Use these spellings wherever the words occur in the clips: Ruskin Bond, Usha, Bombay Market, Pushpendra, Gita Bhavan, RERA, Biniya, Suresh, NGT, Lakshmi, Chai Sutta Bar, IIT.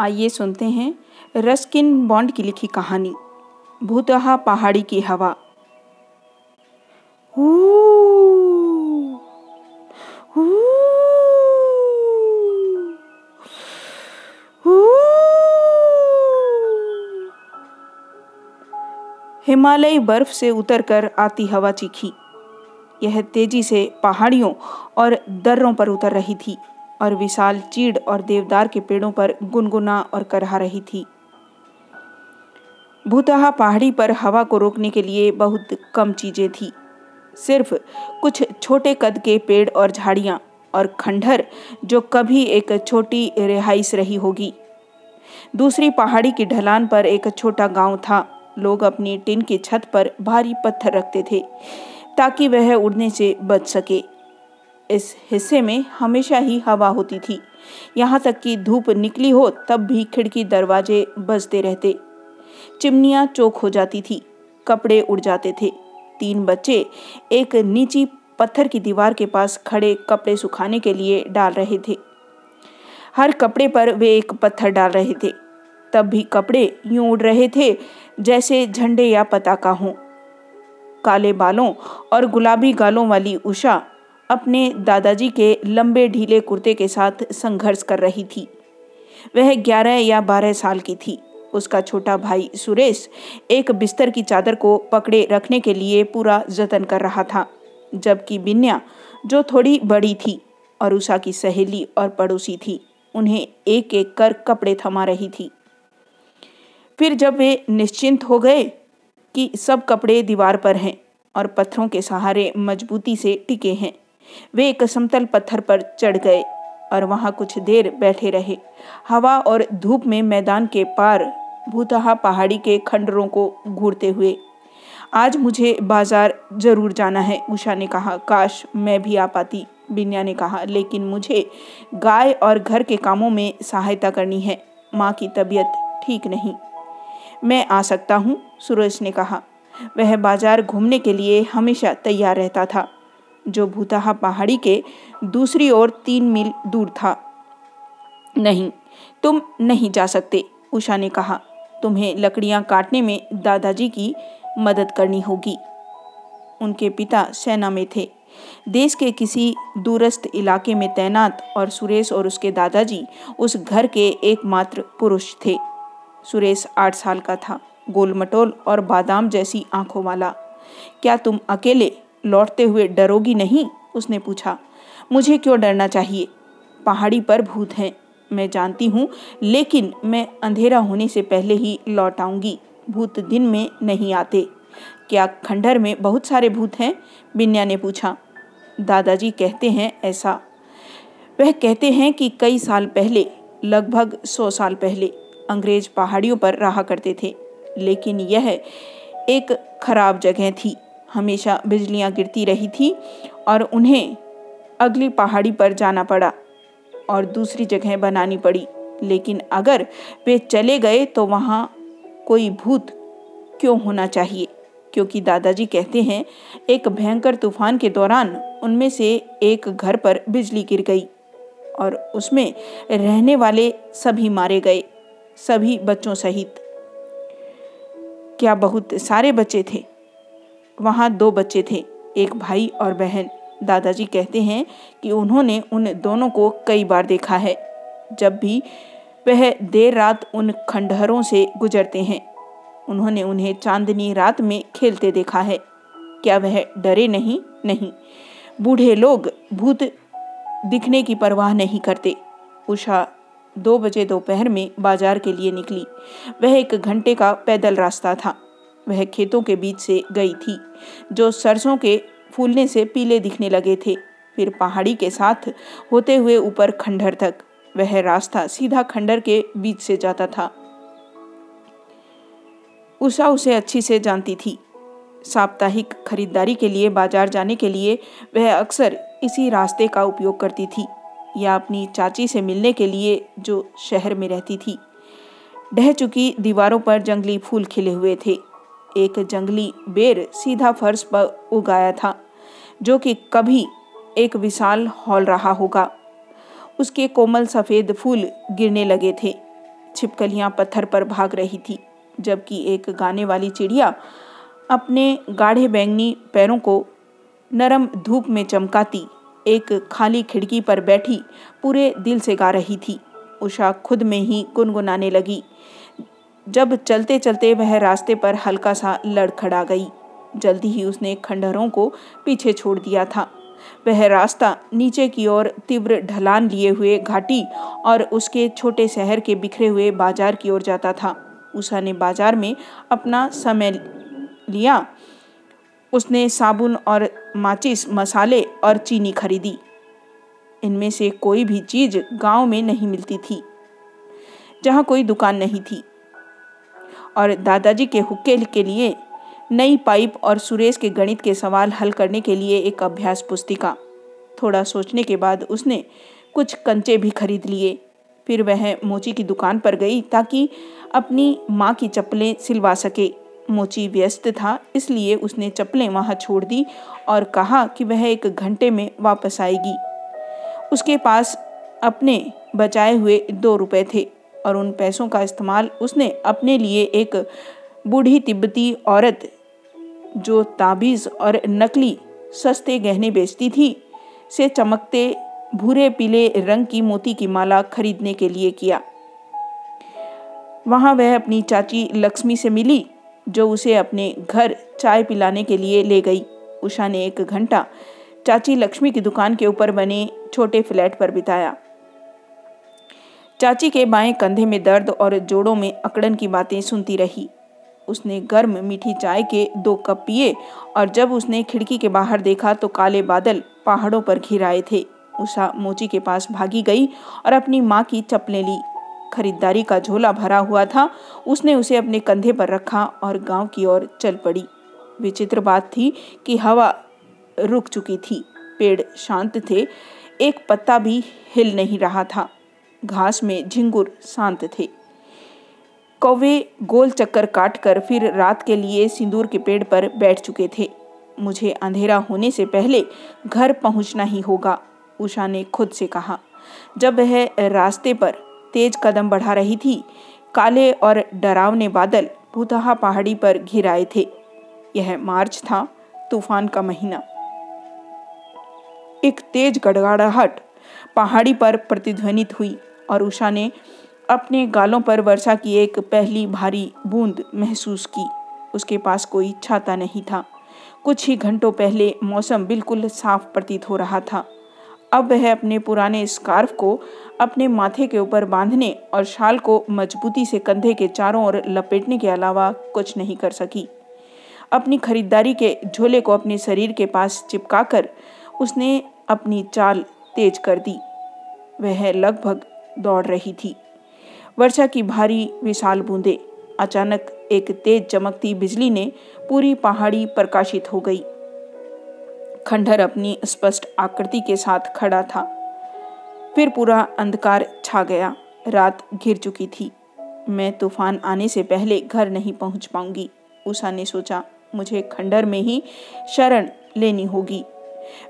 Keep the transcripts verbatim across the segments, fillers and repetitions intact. आइए सुनते हैं रस्किन बॉन्ड की लिखी कहानी भूतहा पहाड़ी की हवा। हू हू हू। हिमालयी बर्फ से उतरकर आती हवा चीखी। यह तेजी से पहाड़ियों और दर्रों पर उतर रही थी और विशाल चीड़ और देवदार के पेड़ों पर गुनगुना और करहा रही थी। भूतहा पहाड़ी पर हवा को रोकने के लिए बहुत कम चीजें थी, सिर्फ कुछ छोटे कद के पेड़ और झाड़ियां और खंडहर जो कभी एक छोटी रिहाइश रही होगी। दूसरी पहाड़ी की ढलान पर एक छोटा गांव था। लोग अपनी टिन की छत पर भारी पत्थर रखते थे ताकि वह उड़ने से बच सके। इस हिस्से में हमेशा ही हवा होती थी, यहाँ तक कि धूप निकली हो तब भी खिड़की दरवाजे बजते रहते। चिमनियाँ चोक हो जाती थी, कपड़े उड़ जाते थे। तीन बच्चे एक नीची पत्थर की दीवार के पास खड़े कपड़े सुखाने के लिए डाल रहे थे। हर कपड़े पर वे एक पत्थर डाल रहे थे, तब भी कपड़े यूं उड़ रहे थे जैसे झंडे या पताका हों। काले बालों और गुलाबी गालों वाली उषा अपने दादाजी के लंबे ढीले कुर्ते के साथ संघर्ष कर रही थी। वह ग्यारह या बारह साल की थी। उसका छोटा भाई सुरेश एक बिस्तर की चादर को पकड़े रखने के लिए पूरा जतन कर रहा था, जबकि बिनिया जो थोड़ी बड़ी थी और उषा की सहेली और पड़ोसी थी, उन्हें एक एक कर कपड़े थमा रही थी। फिर जब वे निश्चिंत हो गए कि सब कपड़े दीवार पर हैं और पत्थरों के सहारे मजबूती से टिके हैं, वे एक समतल पत्थर पर चढ़ गए और वहां कुछ देर बैठे रहे। हवा और धूप में मैदान के पार भूतहा पहाड़ी के खंडरों को घूरते हुए। आज मुझे बाजार जरूर जाना है, उषा ने कहा। काश मैं भी आ पाती, बिनिया ने कहा, लेकिन मुझे गाय और घर के कामों में सहायता करनी है। माँ की तबीयत ठीक नहीं। मैं आ सकता हूँ, सुरेश ने कहा। वह बाजार घूमने के लिए हमेशा तैयार रहता था, जो भूतहा पहाड़ी के दूसरी ओर तीन मील दूर था। नहीं, तुम नहीं जा सकते, उषा ने कहा। तुम्हें लकड़ियां काटने में दादाजी की मदद करनी होगी। उनके पिता सेना में थे, देश के किसी दूरस्थ इलाके में तैनात, और सुरेश और उसके दादाजी उस घर के एकमात्र पुरुष थे। सुरेश आठ साल का था, गोलमटोल और बादाम जैसी आंखों वाला। क्या तुम अकेले लौटते हुए डरोगी नहीं? उसने पूछा। मुझे क्यों डरना चाहिए? पहाड़ी पर भूत हैं, मैं जानती हूँ, लेकिन मैं अंधेरा होने से पहले ही लौट आऊँगी। भूत दिन में नहीं आते। क्या खंडहर में बहुत सारे भूत हैं? बिनिया ने पूछा। दादाजी कहते हैं ऐसा। वह कहते हैं कि कई साल पहले, लगभग सौ साल पहले, अंग्रेज पहाड़ियों पर रहा करते थे, लेकिन यह एक खराब जगह थी। हमेशा बिजलियां गिरती रही थी और उन्हें अगली पहाड़ी पर जाना पड़ा और दूसरी जगह बनानी पड़ी। लेकिन अगर वे चले गए तो वहाँ कोई भूत क्यों होना चाहिए? क्योंकि दादाजी कहते हैं एक भयंकर तूफान के दौरान उनमें से एक घर पर बिजली गिर गई और उसमें रहने वाले सभी मारे गए, सभी बच्चों सहित। क्या बहुत सारे बच्चे थे? वहाँ दो बच्चे थे, एक भाई और बहन। दादाजी कहते हैं कि उन्होंने उन दोनों को कई बार देखा है, जब भी वह देर रात उन खंडहरों से गुजरते हैं। उन्होंने उन्हें चांदनी रात में खेलते देखा है। क्या वह डरे नहीं? नहीं, बूढ़े लोग भूत दिखने की परवाह नहीं करते। उषा दो बजे दोपहर में बाजार के लिए निकली। वह एक घंटे का पैदल रास्ता था। वह खेतों के बीच से गई थी, जो सरसों के फूलने से पीले दिखने लगे थे। फिर पहाड़ी के साथ होते हुए ऊपर खंडहर तक। वह रास्ता सीधा खंडहर के बीच से जाता था। उषा उसे अच्छी से जानती थी। साप्ताहिक खरीदारी के लिए बाजार जाने के लिए वह अक्सर इसी रास्ते का उपयोग करती थी, या अपनी चाची से मिलने के लिए जो शहर में रहती थी। ढह चुकी दीवारों पर जंगली फूल खिले हुए थे। एक जंगली बेर सीधा फर्श पर उगाया था, जो कि कभी एक विशाल हॉल रहा होगा। उसके कोमल सफेद फूल गिरने लगे थे छिपकलियां पत्थर पर भाग रही थी, जबकि एक गाने वाली चिड़िया अपने गाढ़े बैंगनी पैरों को नरम धूप में चमकाती एक खाली खिड़की पर बैठी पूरे दिल से गा रही थी। उषा खुद में ही गुनगुनाने लगी जब चलते चलते वह रास्ते पर हल्का सा लड़खड़ा गई। जल्दी ही उसने खंडहरों को पीछे छोड़ दिया था। वह रास्ता नीचे की ओर तीव्र ढलान लिए हुए घाटी और उसके छोटे शहर के बिखरे हुए बाजार की ओर जाता था। उषा ने बाजार में अपना समय लिया। उसने साबुन और माचिस, मसाले और चीनी खरीदी। इनमें से कोई भी चीज़ गांव में नहीं मिलती थी, जहां कोई दुकान नहीं थी, और दादाजी के हुक्के के लिए नई पाइप और सुरेश के गणित के सवाल हल करने के लिए एक अभ्यास पुस्तिका। थोड़ा सोचने के बाद उसने कुछ कंचे भी खरीद लिए। फिर वह मोची की दुकान पर गई ताकि अपनी माँ की चप्पलें सिलवा सके। मोची व्यस्त था, इसलिए उसने चप्पलें वहाँ छोड़ दी और कहा कि वह एक घंटे में वापस आएगी। उसके पास अपने बचाए हुए दो रुपए थे और उन पैसों का इस्तेमाल उसने अपने लिए एक बूढ़ी तिब्बती औरत जो ताबीज़ और नकली सस्ते गहने बेचती थी से चमकते भूरे पीले रंग की मोती की माला खरीदने के लिए किया। वहाँ वह अपनी चाची लक्ष्मी से मिली जो उसे अपने घर चाय पिलाने के लिए ले गई। उषा ने एक घंटा चाची लक्ष्मी की दुकान के ऊपर बने छोटे फ्लैट पर बिताया। चाची के बाएं कंधे में दर्द और जोड़ों में अकड़न की बातें सुनती रही। उसने गर्म मीठी चाय के दो कप पिए और जब उसने खिड़की के बाहर देखा तो काले बादल पहाड़ों पर घिर आए थे। उषा मोची के पास भागी गई और अपनी माँ की चप्पलें ली। खरीदारी का झोला भरा हुआ था। उसने उसे अपने कंधे पर रखा और गांव की ओर चल पड़ी। विचित्र बात थी कि हवा रुक चुकी थी, पेड़ शांत थे, एक पत्ता भी हिल नहीं रहा था, घास में झिंगुर शांत थे, कौवे गोल चक्कर काटकर फिर रात के लिए सिंदूर के पेड़ पर बैठ चुके थे। मुझे अंधेरा होने से पहले घर पहुंचना ही होगा, उषा ने खुद से कहा। जब वह रास्ते पर तेज कदम बढ़ा रही थी, काले और डरावने बादल भूतहा पहाड़ी पर घिर आए थे। यह मार्च था, तूफान का महीना। एक तेज गड़गड़ाहट पहाड़ी पर प्रतिध्वनित हुई और उषा ने अपने गालों पर वर्षा की एक पहली भारी बूंद महसूस की। उसके पास कोई छाता नहीं था। कुछ ही घंटों पहले मौसम बिल्कुल साफ प्रतीत हो रहा था। अब वह अपने पुराने स्कार्फ को अपने माथे के ऊपर बांधने और शाल को मजबूती से कंधे के चारों ओर लपेटने के अलावा कुछ नहीं कर सकी। अपनी खरीदारी के झोले को अपने शरीर के पास चिपकाकर उसने अपनी चाल तेज कर दी। वह लगभग दौड़ रही थी। वर्षा की भारी विशाल बूंदें। अचानक एक तेज चमकती बिजली ने पूरी पहाड़ी प्रकाशित हो गई। खंडहर अपनी स्पष्ट आकृति के साथ खड़ा था। फिर पूरा अंधकार छा गया। रात घिर चुकी थी। मैं तूफान आने से पहले घर नहीं पहुंच पाऊंगी, उषा ने सोचा। मुझे खंडहर में ही शरण लेनी होगी।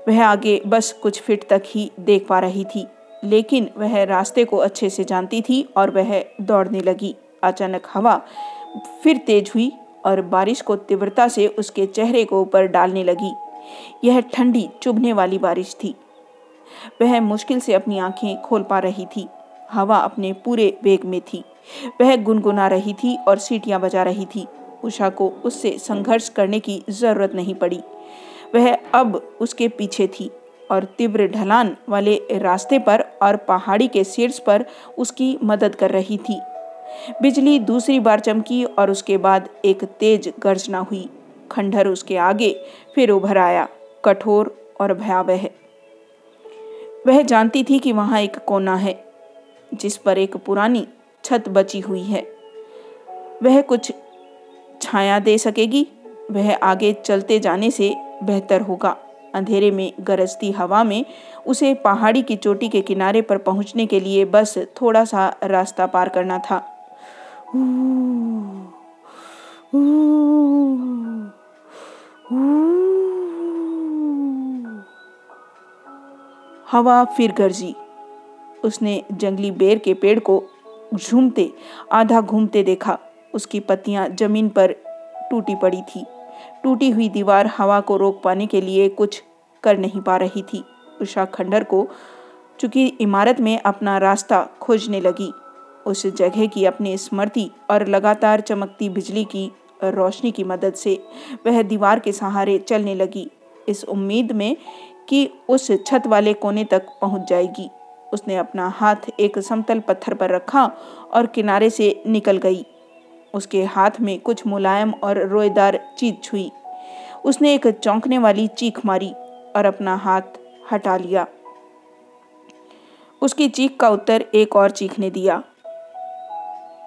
वह आगे बस कुछ फीट तक ही देख पा रही थी, लेकिन वह रास्ते को अच्छे से जानती थी और वह दौड़ने लगी। अचानक हवा फिर तेज हुई और बारिश को तीव्रता से उसके चेहरे को ऊपर डालने लगी। यह ठंडी चुभने वाली बारिश थी। वह मुश्किल से अपनी आंखें खोल पा रही थी। हवा अपने पूरे वेग में थी। वह गुनगुना रही थी और सीटियां बजा रही थी। उषा को उससे संघर्ष करने की जरूरत नहीं पड़ी। वह अब उसके पीछे थी और तीव्र ढलान वाले रास्ते पर और पहाड़ी के शीर्ष पर उसकी मदद कर रही थी। बिजली दूसरी बार चमकी और उसके बाद एक तेज गर्जना हुई। खंडहर उसके आगे फिर उभर आया, कठोर और भयावह। वह जानती थी कि वहाँ एक कोना है जिस पर एक पुरानी छत बची हुई है। वह कुछ छाया दे सकेगी। वह आगे चलते जाने से बेहतर होगा। अंधेरे में गरजती हवा में उसे पहाड़ी की चोटी के किनारे पर पहुंचने के लिए बस थोड़ा सा रास्ता पार करना था। ऊ, ऊ, ऊ। हवा फिर गरजी। उसने जंगली बेर के पेड़ को झूमते आधा घूमते देखा। उसकी पत्तियां जमीन पर टूटी पड़ी थी। टूटी हुई दीवार हवा को रोक पाने के लिए कुछ कर नहीं पा रही थी। उषा खंडर को चूंकि इमारत में अपना रास्ता खोजने लगी। उस जगह की अपनी स्मृति और लगातार चमकती बिजली की रोशनी की मदद से वह दीवार के सहारे चलने लगी, इस उम्मीद में कि उस छत वाले कोने तक पहुंच जाएगी। उसने अपना हाथ एक समतल पत्थर पर रखा और किनारे से निकल गई। उसके हाथ में कुछ मुलायम और रोएदार चीज छुई। उसने एक चौंकने वाली चीख मारी और अपना हाथ हटा लिया। उसकी चीख का उत्तर एक और चीख ने दिया,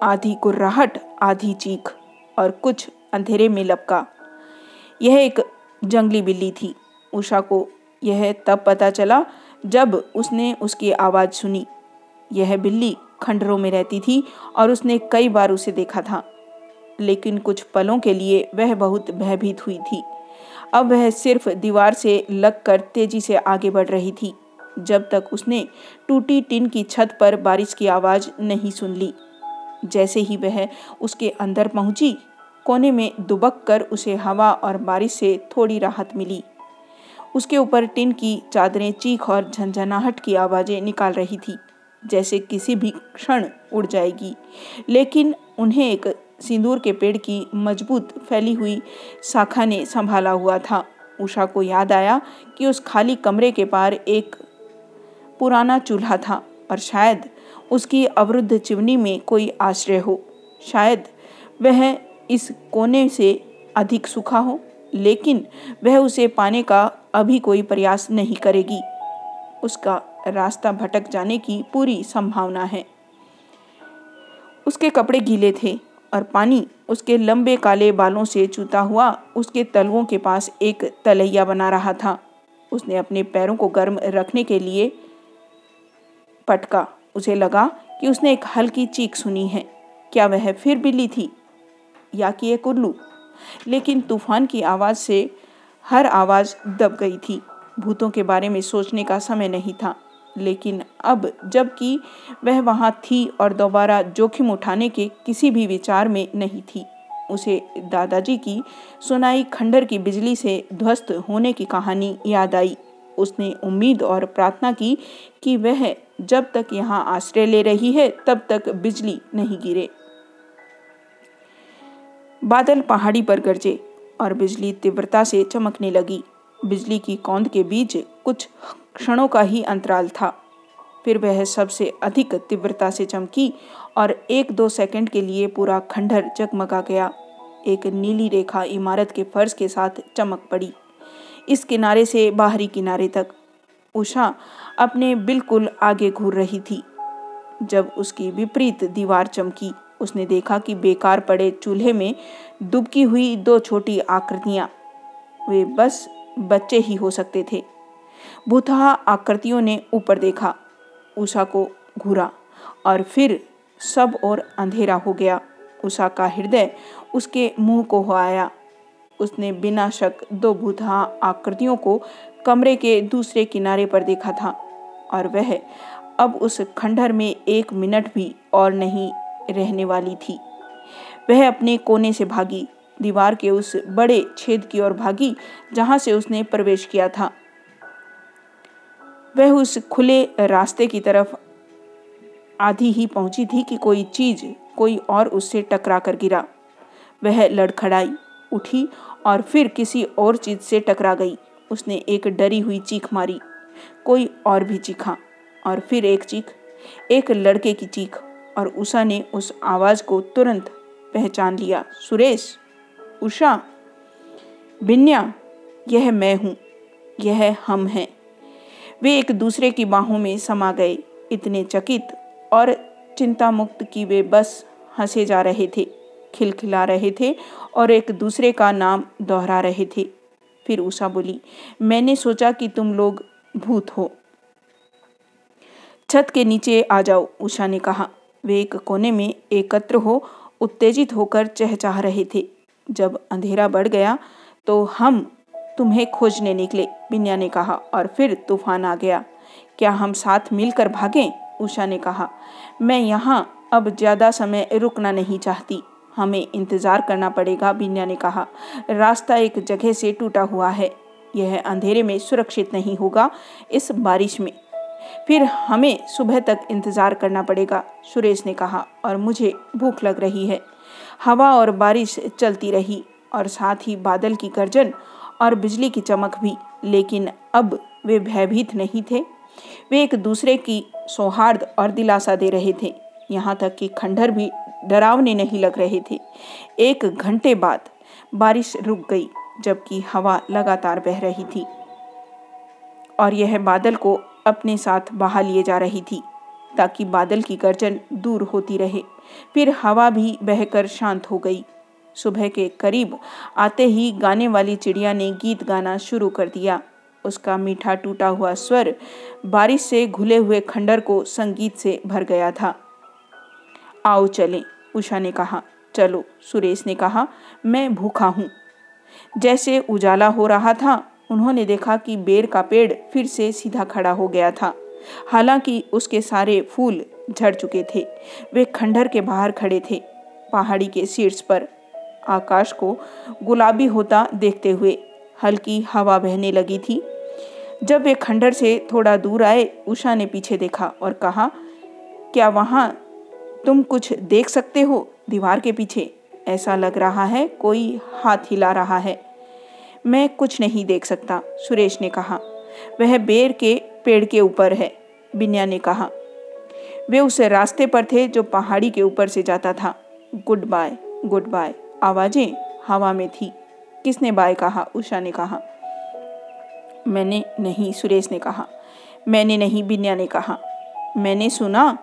आधी गुर्राहट आधी चीख, और कुछ अंधेरे में लपका। यह एक जंगली बिल्ली थी। उषा को यह तब पता चला जब उसने उसकी आवाज़ सुनी। यह बिल्ली खंडरों में रहती थी और उसने कई बार उसे देखा था, लेकिन कुछ पलों के लिए वह बहुत भयभीत हुई थी। अब वह सिर्फ दीवार से लगकर तेजी से आगे बढ़ रही थी, जब तक उसने टूटी टिन की छत पर बारिश की आवाज़ नहीं सुन ली। जैसे ही वह उसके अंदर पहुंची, कोने में दुबक कर उसे हवा और बारिश से थोड़ी राहत मिली। उसके ऊपर टिन की चादरें चीख और झंझनाहट की आवाज़ें निकाल रही थी, जैसे किसी भी क्षण उड़ जाएगी, लेकिन उन्हें एक सिंदूर के पेड़ की मजबूत फैली हुई शाखा ने संभाला हुआ था। उषा को याद आया कि उस खाली कमरे के पार एक पुराना चूल्हा था और शायद उसकी अवरुद्ध चिमनी में कोई आश्रय हो। शायद वह इस कोने से अधिक सूखा हो, लेकिन वह उसे पाने का अभी कोई प्रयास नहीं करेगी। उसका रास्ता भटक जाने की पूरी संभावना है। उसके कपड़े गीले थे और पानी उसके लंबे काले बालों से चूता हुआ उसके तलवों के पास एक तलैया बना रहा था। उसने अपने पैरों को गर्म रखने के लिए पटका। उसे लगा कि उसने एक हल्की चीख सुनी है। क्या वह फिर बिल्ली थी या कि एक उल्लू? लेकिन तूफान की आवाज़ से हर आवाज़ दब गई थी। भूतों के बारे में सोचने का समय नहीं था, लेकिन अब जबकि वह वहाँ थी और दोबारा जोखिम उठाने के किसी भी विचार में नहीं थी। उसे दादाजी की सुनाई खंडर की बिजली से ध्वस्त होने की कहानी याद आई। उसने उम्मीद और प्रार्थना की कि वह जब तक यहाँ आश्रय ले रही है तब तक बिजली नहीं गिरे। बादल पहाड़ी पर गरजे और बिजली तीव्रता से चमकने लगी। बिजली की कौंध के बीच कुछ क्षणों का ही अंतराल था, फिर वह सबसे अधिक तीव्रता से चमकी और एक दो सेकंड के लिए पूरा खंडहर जगमगा गया। एक नीली रेखा इमारत के फर्श के साथ चमक पड़ी, इस किनारे से बाहरी किनारे तक। उषा अपने बिल्कुल आगे घूर रही थी जब उसकी विपरीत दीवार चमकी। उसने देखा कि बेकार पड़े चूल्हे में दुबकी हुई दो छोटी आकृतियां, वे बस बच्चे ही हो सकते थे। भूतहा आकृतियों ने ऊपर देखा, उषा को घूरा और फिर सब और अंधेरा हो गया। उषा का हृदय उसके मुंह को हो आया। उसने बिना शक दो भूतहा आकृतियों को कमरे के दूसरे किनारे पर देखा था और वह अब उस खंडहर में एक मिनट भी और नहीं रहने वाली थी। वह अपने कोने से भागी, दीवार के उस बड़े छेद की ओर भागी जहां से उसने प्रवेश किया था। वह उस खुले रास्ते की तरफ आधी ही पहुंची थी कि कोई चीज, कोई और उससे टकरा कर गिरा। वह लड़खड़ाई उठी और फिर किसी और चीज से टकरा गई। उसने एक डरी हुई चीख मारी। कोई और भी चीखा और फिर एक चीख, एक लड़के की चीख, और उषा ने उस आवाज को तुरंत पहचान लिया। सुरेश, उषा, बिन्या, यह मैं हूँ, यह हम हैं। वे एक दूसरे की बाहों में समा गए। इतने चकित और चिंतामुक्त कि वे बस हंसे जा रहे थे, खिलखिला रहे थे और एक दूसरे का नाम दोहरा रहे थे। फिर उषा बोली, मैंने सोचा कि तुम लोग भूत हो। छत के नीचे आ जाओ, उषा ने कहा। वे एक कोने में एकत्र हो उत्तेजित होकर चहचहा रहे थे। जब अंधेरा बढ़ गया तो हम तुम्हें खोजने निकले, बिन्या ने कहा, और फिर तूफान आ गया। क्या हम साथ मिलकर भागें? उषा ने कहा। मैं यहाँ अब ज़्यादा समय रुकना नहीं चाहती। हमें इंतज़ार करना पड़ेगा, बिनिया ने कहा। रास्ता एक जगह से टूटा हुआ है, यह अंधेरे में सुरक्षित नहीं होगा। इस बारिश में फिर हमें सुबह तक इंतज़ार करना पड़ेगा, सुरेश ने कहा, और मुझे भूख लग रही है। हवा और बारिश चलती रही और साथ ही बादल की गर्जन और बिजली की चमक भी, लेकिन अब वे भयभीत नहीं थे। वे एक दूसरे की सौहार्द और दिलासा दे रहे थे, यहाँ तक कि खंडहर भी डरावने नहीं लग रहे थे। एक घंटे बाद बारिश रुक गई, जबकि हवा लगातार बह रही थी और यह बादल को अपने साथ बहा लिए जा रही थी ताकि बादल की गर्जन दूर होती रहे। फिर हवा भी बहकर शांत हो गई। सुबह के करीब आते ही गाने वाली चिड़िया ने गीत गाना शुरू कर दिया। उसका मीठा टूटा हुआ स्वर बारिश से घुले हुए खंडर को संगीत से भर गया था। आओ चलें, उषा ने कहा। चलो, सुरेश ने कहा, मैं भूखा हूँ। जैसे उजाला हो रहा था, उन्होंने देखा कि बेर का पेड़ फिर से सीधा खड़ा हो गया था, हालांकि उसके सारे फूल झड़ चुके थे। वे खंडहर के बाहर खड़े थे, पहाड़ी के शीर्ष पर, आकाश को गुलाबी होता देखते हुए। हल्की हवा बहने लगी थी। जब वे खंडहर से थोड़ा दूर आए, उषा ने पीछे देखा और कहा, क्या वहाँ तुम कुछ देख सकते हो? दीवार के पीछे ऐसा लग रहा है कोई हाथ हिला रहा है। मैं कुछ नहीं देख सकता, सुरेश ने कहा। वह बेर के पेड़ के ऊपर है, बिनिया ने कहा। वे उस रास्ते पर थे जो पहाड़ी के ऊपर से जाता था। गुड बाय, गुड बाय, आवाजें हवा में थी। किसने बाय कहा? उषा ने कहा। मैंने नहीं, सुरेश ने कहा। मैंने नहीं, बिनिया ने कहा। मैंने सुना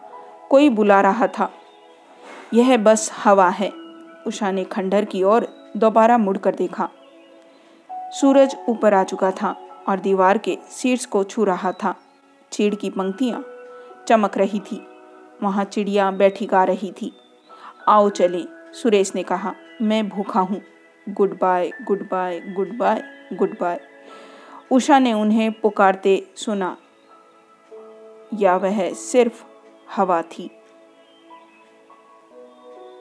कोई बुला रहा था। यह बस हवा है, उषा ने खंडहर की ओर दोबारा मुड़कर देखा। सूरज ऊपर आ चुका था और दीवार के शीर्ष को छू रहा था। चीड़ की पंक्तियां चमक रही थी। वहां चिड़िया बैठी गा रही थी। आओ चलें, सुरेश ने कहा। मैं भूखा हूँ। Goodbye, goodbye, goodbye, goodbye, Usha ने उन्हें पुकारते सुना। या वह सिर्फ हवा थी।